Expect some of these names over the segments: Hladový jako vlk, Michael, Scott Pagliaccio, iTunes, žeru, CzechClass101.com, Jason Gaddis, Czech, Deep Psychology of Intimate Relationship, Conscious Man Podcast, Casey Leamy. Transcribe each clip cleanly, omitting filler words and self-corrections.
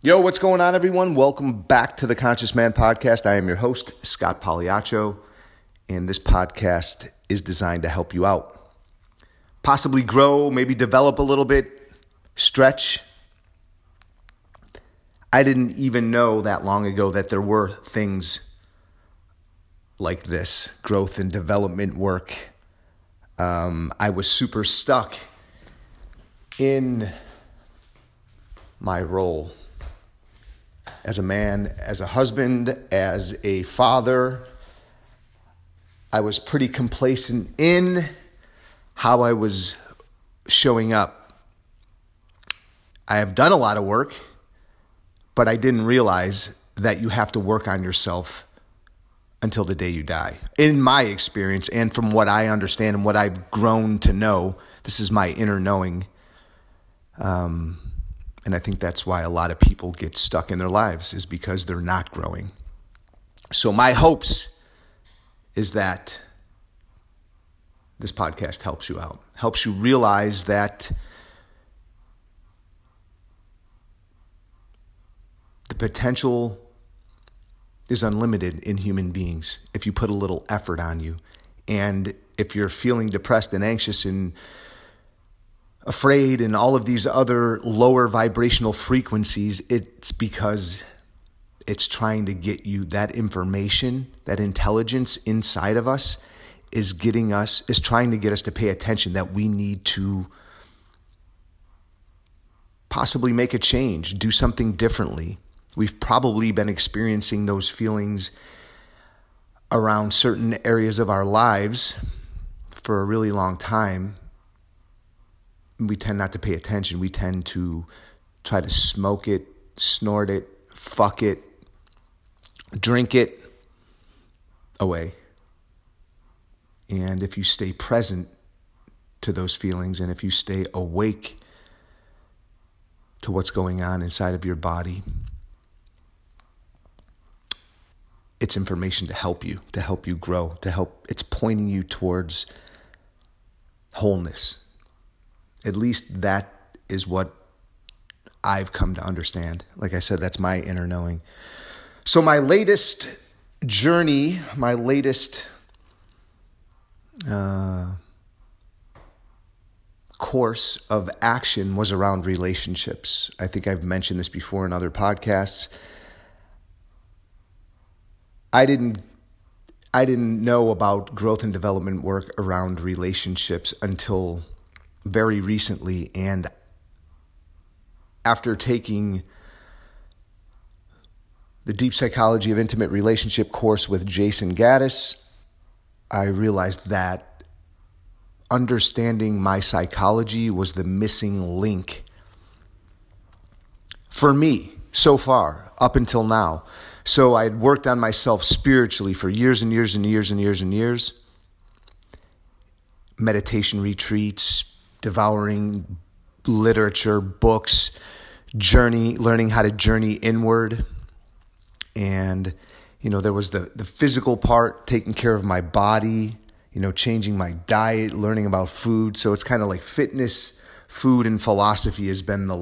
Yo, what's going on, everyone? Welcome back to the Conscious Man Podcast. I am your host, Scott Pagliaccio, and this podcast is designed to help you out. Possibly grow, maybe develop a little bit, stretch. I didn't even know that long ago that there were things like this, growth and development work. I was super stuck in my role as a man, as a husband, as a father. I was pretty complacent in how I was showing up. I have done a lot of work, but I didn't realize that you have to work on yourself until the day you die. In my experience and from what I understand and what I've grown to know, this is my inner knowing. And I think that's why a lot of people get stuck in their lives, is because they're not growing. So my hopes is that this podcast helps you out, helps you realize that the potential is unlimited in human beings if you put a little effort on you. And if you're feeling depressed and anxious and afraid and all of these other lower vibrational frequencies, it's because it's trying to get you that information. That intelligence inside of us is trying to get us to pay attention that we need to possibly make a change, do something differently. We've probably been experiencing those feelings around certain areas of our lives for a really long time. We tend not to pay attention. We tend to try to smoke it, snort it, fuck it, drink it away. And if you stay present to those feelings, and if you stay awake to what's going on inside of your body, it's information to help you grow, it's pointing you towards wholeness. At least that is what I've come to understand. Like I said, that's my inner knowing. So my latest journey, my latest course of action was around relationships. I think I've mentioned this before in other podcasts. I didn't know about growth and development work around relationships until very recently, and after taking the Deep Psychology of Intimate Relationship course with Jason Gaddis, I realized that understanding my psychology was the missing link for me so far, up until now. So I had worked on myself spiritually for years and years and years and years and years. Meditation retreats, devouring literature, books, learning how to journey inward. And, there was the physical part, taking care of my body, changing my diet, learning about food. So it's kind of like fitness, food, and philosophy has been the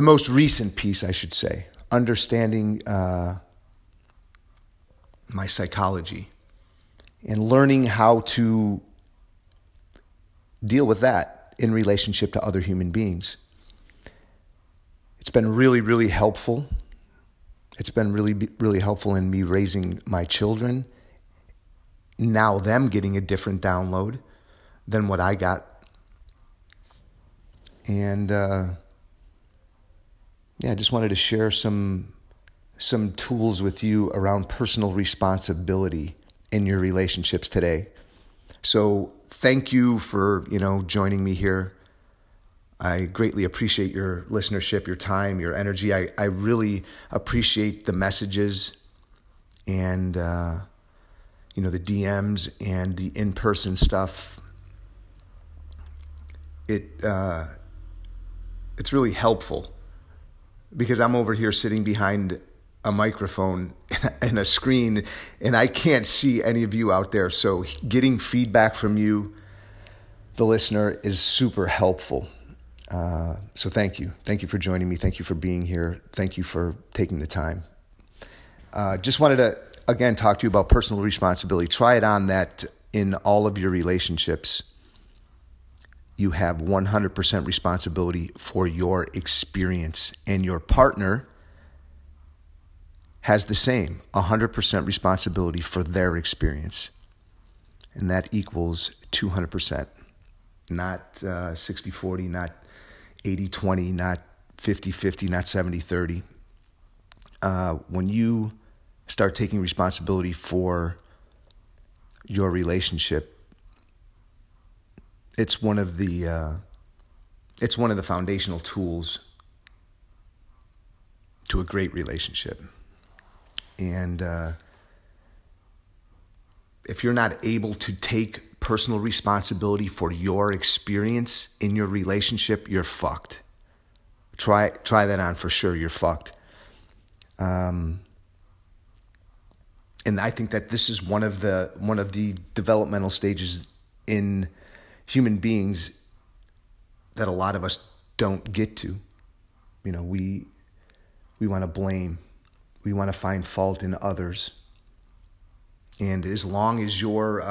most recent piece, I should say, understanding my psychology. And learning how to deal with that in relationship to other human beings. It's been really, really helpful. It's been really, really helpful in me raising my children. Now them getting a different download than what I got. And I just wanted to share some tools with you around personal responsibility in your relationships today. So thank you for, joining me here. I greatly appreciate your listenership, your time, your energy. I really appreciate the messages and, the DMs and the in-person stuff. It's really helpful because I'm over here sitting behind a microphone and a screen, and I can't see any of you out there. So getting feedback from you, the listener, is super helpful. So thank you. Thank you for joining me. Thank you for being here. Thank you for taking the time. Just wanted to, again, talk to you about personal responsibility. Try it on that in all of your relationships. You have 100% responsibility for your experience, and your partner has the same 100% responsibility for their experience. And that equals 200%, not 60-40, not 80-20, not 50-50, not 70-30. When you start taking responsibility for your relationship, it's one of the foundational tools to a great relationship. And if you're not able to take personal responsibility for your experience in your relationship, you're fucked. Try that on for sure. You're fucked. And I think that this is one of the developmental stages in human beings that a lot of us don't get to. You know, we want to blame. We want to find fault in others. And as long as you're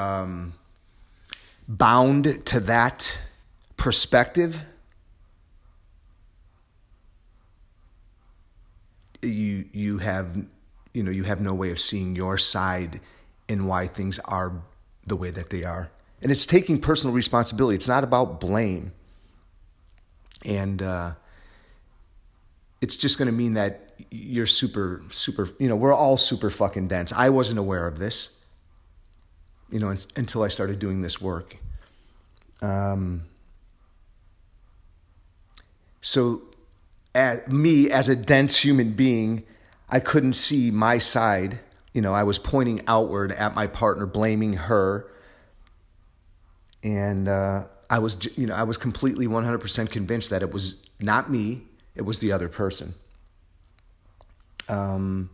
bound to that perspective, you have no way of seeing your side and why things are the way that they are. And it's taking personal responsibility. It's not about blame. And it's just going to mean that you're super, we're all super fucking dense. I wasn't aware of this, until I started doing this work. So me as a dense human being, I couldn't see my side. I was pointing outward at my partner, blaming her. And I was completely 100% convinced that it was not me. It was the other person. And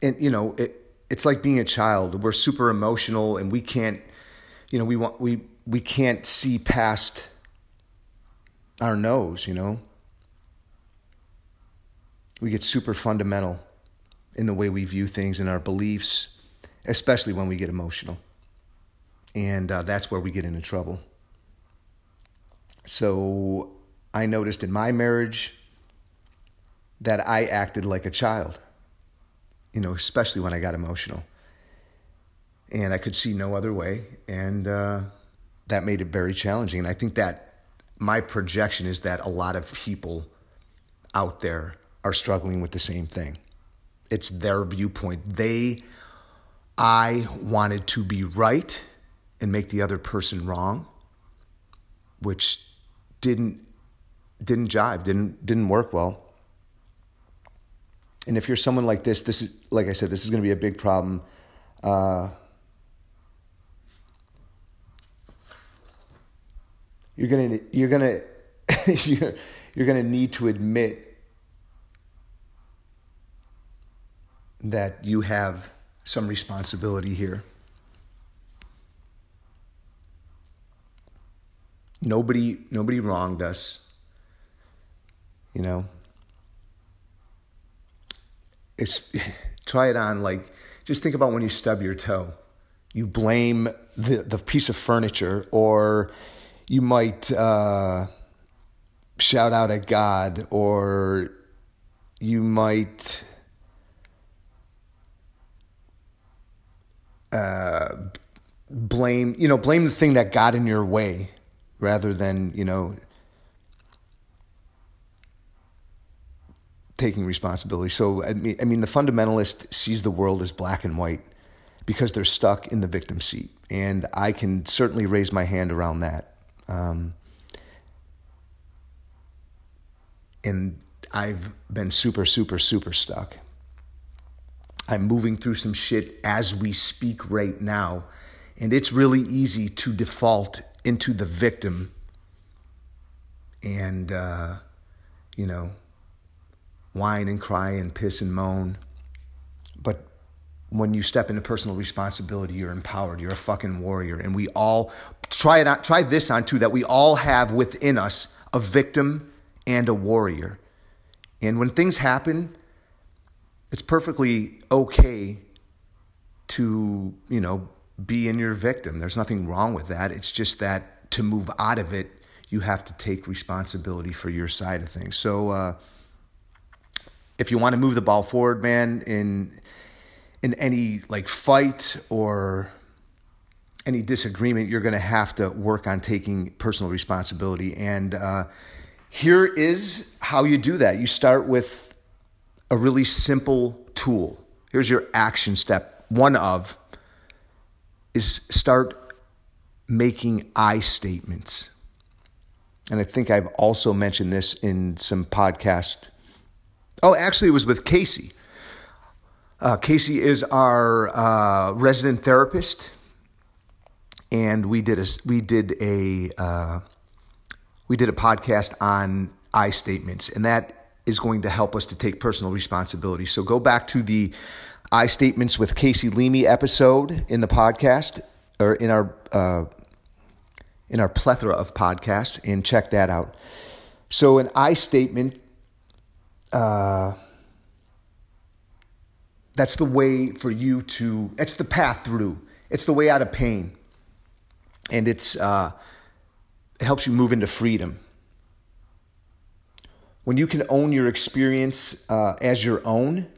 it's like being a child. We're super emotional, and we can't, we can't see past our nose. We get super fundamental in the way we view things and our beliefs, especially when we get emotional, and that's where we get into trouble. So I noticed in my marriage that I acted like a child, especially when I got emotional. And I could see no other way, and that made it very challenging. And I think that my projection is that a lot of people out there are struggling with the same thing. It's their viewpoint. I wanted to be right and make the other person wrong, which didn't jive, didn't work well. And if you're someone like this, this is going to be a big problem. You're going to need to admit that you have some responsibility here. Nobody wronged us, Try it on. Just think about when you stub your toe. You blame the piece of furniture, or you might shout out at God, or you might blame the thing that got in your way, rather than, taking responsibility. So, I mean, the fundamentalist sees the world as black and white because they're stuck in the victim seat. And I can certainly raise my hand around that. And I've been super, super, super stuck. I'm moving through some shit as we speak right now. And it's really easy to default into the victim. And, whine and cry and piss and moan. But when you step into personal responsibility, you're empowered. You're a fucking warrior. And we all Try it out, try this on too, that we all have within us a victim and a warrior. And when things happen, it's perfectly okay to, be in your victim. There's nothing wrong with that. It's just that to move out of it, you have to take responsibility for your side of things. So if you want to move the ball forward, man, in any fight or any disagreement, you're going to have to work on taking personal responsibility. And here is how you do that. You start with a really simple tool. Here's your action step. One of is start making I statements. And I think I've also mentioned this in some podcast. Oh, actually, it was with Casey. Casey is our resident therapist, and we did a podcast on I statements, and that is going to help us to take personal responsibility. So go back to the I statements with Casey Leamy episode in the podcast, or in our plethora of podcasts, and check that out. So an I statement, that's the way for you to, it's the path through. It's the way out of pain. And it helps you move into freedom. When you can own your experience as your own,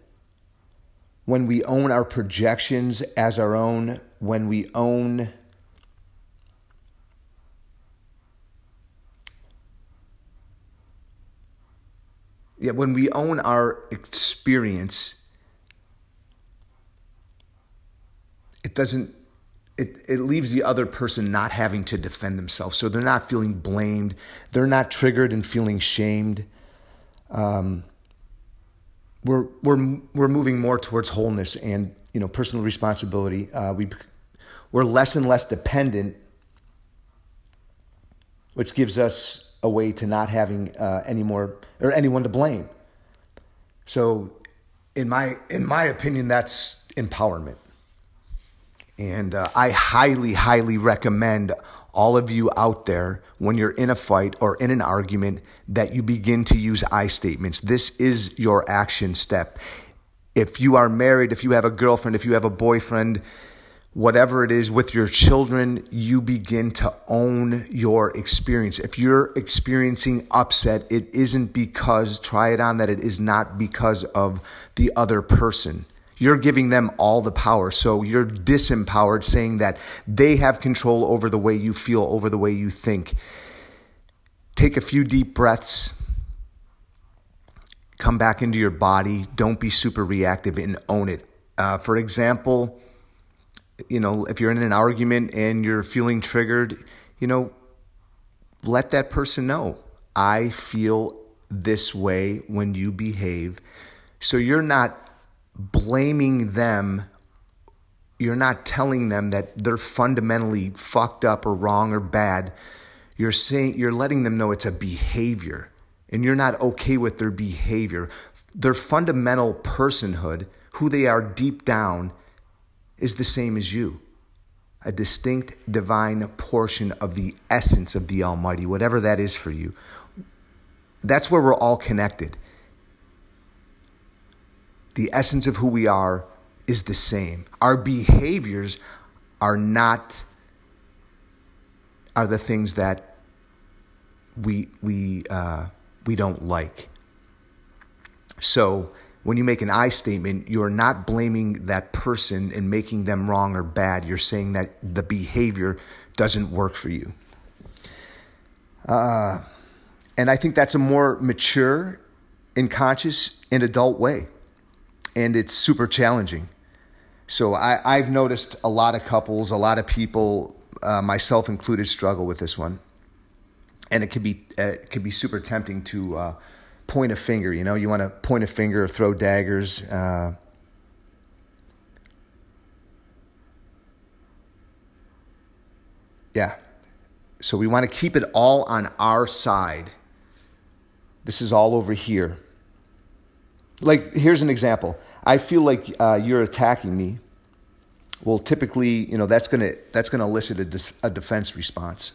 when we own our projections as our own, when we own our experience, it leaves the other person not having to defend themselves. So they're not feeling blamed. They're not triggered and feeling shamed. We're moving more towards wholeness and personal responsibility. We're less and less dependent, which gives us a way to not having anyone to blame. So, in my opinion, that's empowerment. And I highly, highly recommend all of you out there, when you're in a fight or in an argument, that you begin to use I statements. This is your action step. If you are married, if you have a girlfriend, if you have a boyfriend, whatever it is, with your children, you begin to own your experience. If you're experiencing upset, it isn't because, try it on, that it is not because of the other person. You're giving them all the power. So you're disempowered, saying that they have control over the way you feel, over the way you think. Take a few deep breaths. Come back into your body. Don't be super reactive and own it. For example, if you're in an argument and you're feeling triggered, let that person know, I feel this way when you behave. So you're not blaming them, you're not telling them that they're fundamentally fucked up or wrong or bad. You're letting them know it's a behavior, and you're not okay with their behavior. Their fundamental personhood, who they are deep down, is the same as you. A distinct divine portion of the essence of the Almighty, whatever that is for you. That's where we're all connected. The essence of who we are is the same. Our behaviors are the things that we don't like. So when you make an I statement, you're not blaming that person and making them wrong or bad. You're saying that the behavior doesn't work for you. And I think that's a more mature and conscious and adult way. And it's super challenging. So I've noticed a lot of couples, a lot of people, myself included, struggle with this one. And it could be super tempting to point a finger. You want to point a finger or throw daggers. Yeah. So we want to keep it all on our side. This is all over here. Here's an example. I feel like you're attacking me. will typically, you know, that's going to elicit a defense response.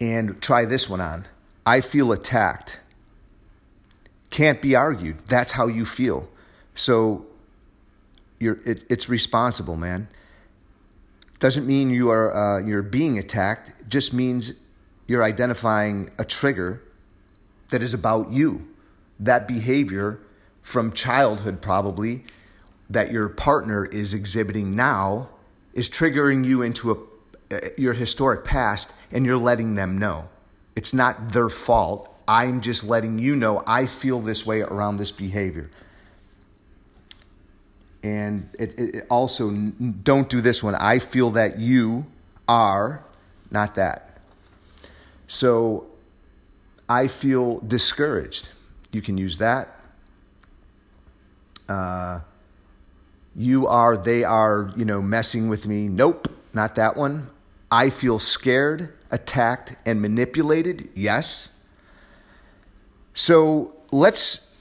And try this one on. I feel attacked. Can't be argued. That's how you feel. So it's responsible, man. Doesn't mean you are you're being attacked. It just means you're identifying a trigger that is about you. That behavior from childhood probably that your partner is exhibiting now is triggering you into your historic past, and you're letting them know. It's not their fault. I'm just letting you know I feel this way around this behavior. And it also, don't do this one. I feel that you are, not that. So I feel discouraged. You can use that. You are, they are, you know, messing with me. Nope, not that one. I feel scared, attacked, and manipulated. Yes. So let's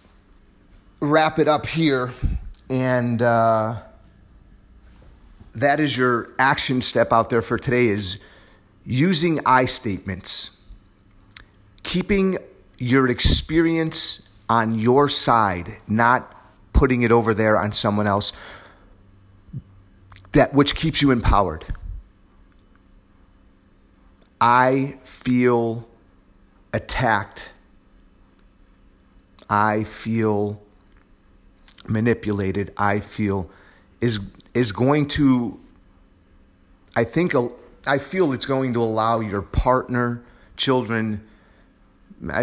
wrap it up here. And that is your action step out there for today, is using I statements. Keeping your experience on your side, not putting it over there on someone else, that which keeps you empowered. I feel attacked. I feel manipulated. I feel is going to, I feel it's going to allow your partner, children,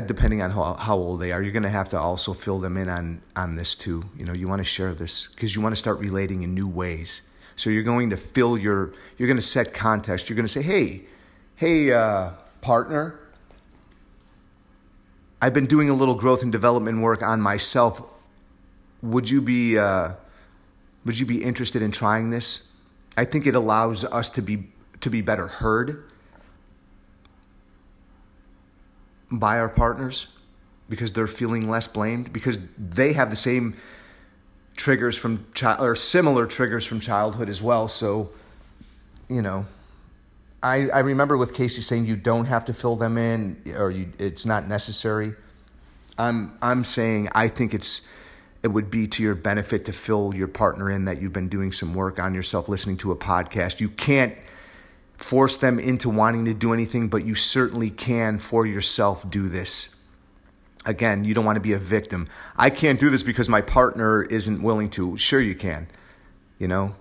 depending on how old they are, you're going to have to also fill them in on this too. You know, you want to share this because you want to start relating in new ways. So you're going to you're going to set context. You're going to say, hey, partner, I've been doing a little growth and development work on myself. Would you be interested in trying this? I think it allows us to be better heard by our partners, because they're feeling less blamed, because they have the same triggers from similar triggers from childhood as well. So, you know, I remember with Casey saying you don't have to fill them in, or it's not necessary. I'm saying I think it would be to your benefit to fill your partner in that you've been doing some work on yourself, listening to a podcast. You can't force them into wanting to do anything, but you certainly can for yourself do this. Again, you don't want to be a victim. I can't do this because my partner isn't willing to. Sure you can. You know,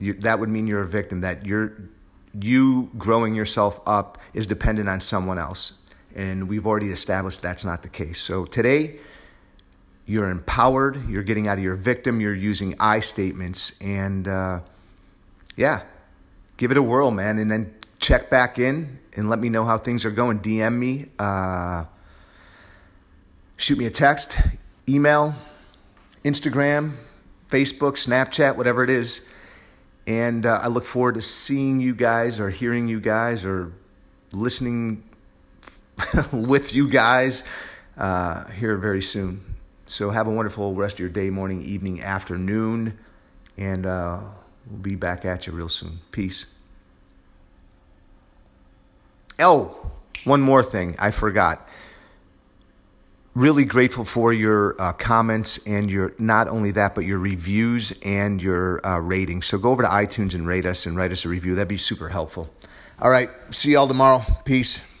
that would mean you're a victim, that you growing yourself up is dependent on someone else. And we've already established that's not the case. So today, you're empowered, you're getting out of your victim, you're using I statements, and give it a whirl, man, and then check back in and let me know how things are going. DM me, shoot me a text, email, Instagram, Facebook, Snapchat, whatever it is, and I look forward to seeing you guys or hearing you guys or listening with you guys here very soon. So have a wonderful rest of your day, morning, evening, afternoon, and we'll be back at you real soon. Peace. Oh, one more thing I forgot. Really grateful for your comments and your, not only that, but your reviews and your ratings. So go over to iTunes and rate us and write us a review. That'd be super helpful. All right, see y'all tomorrow. Peace.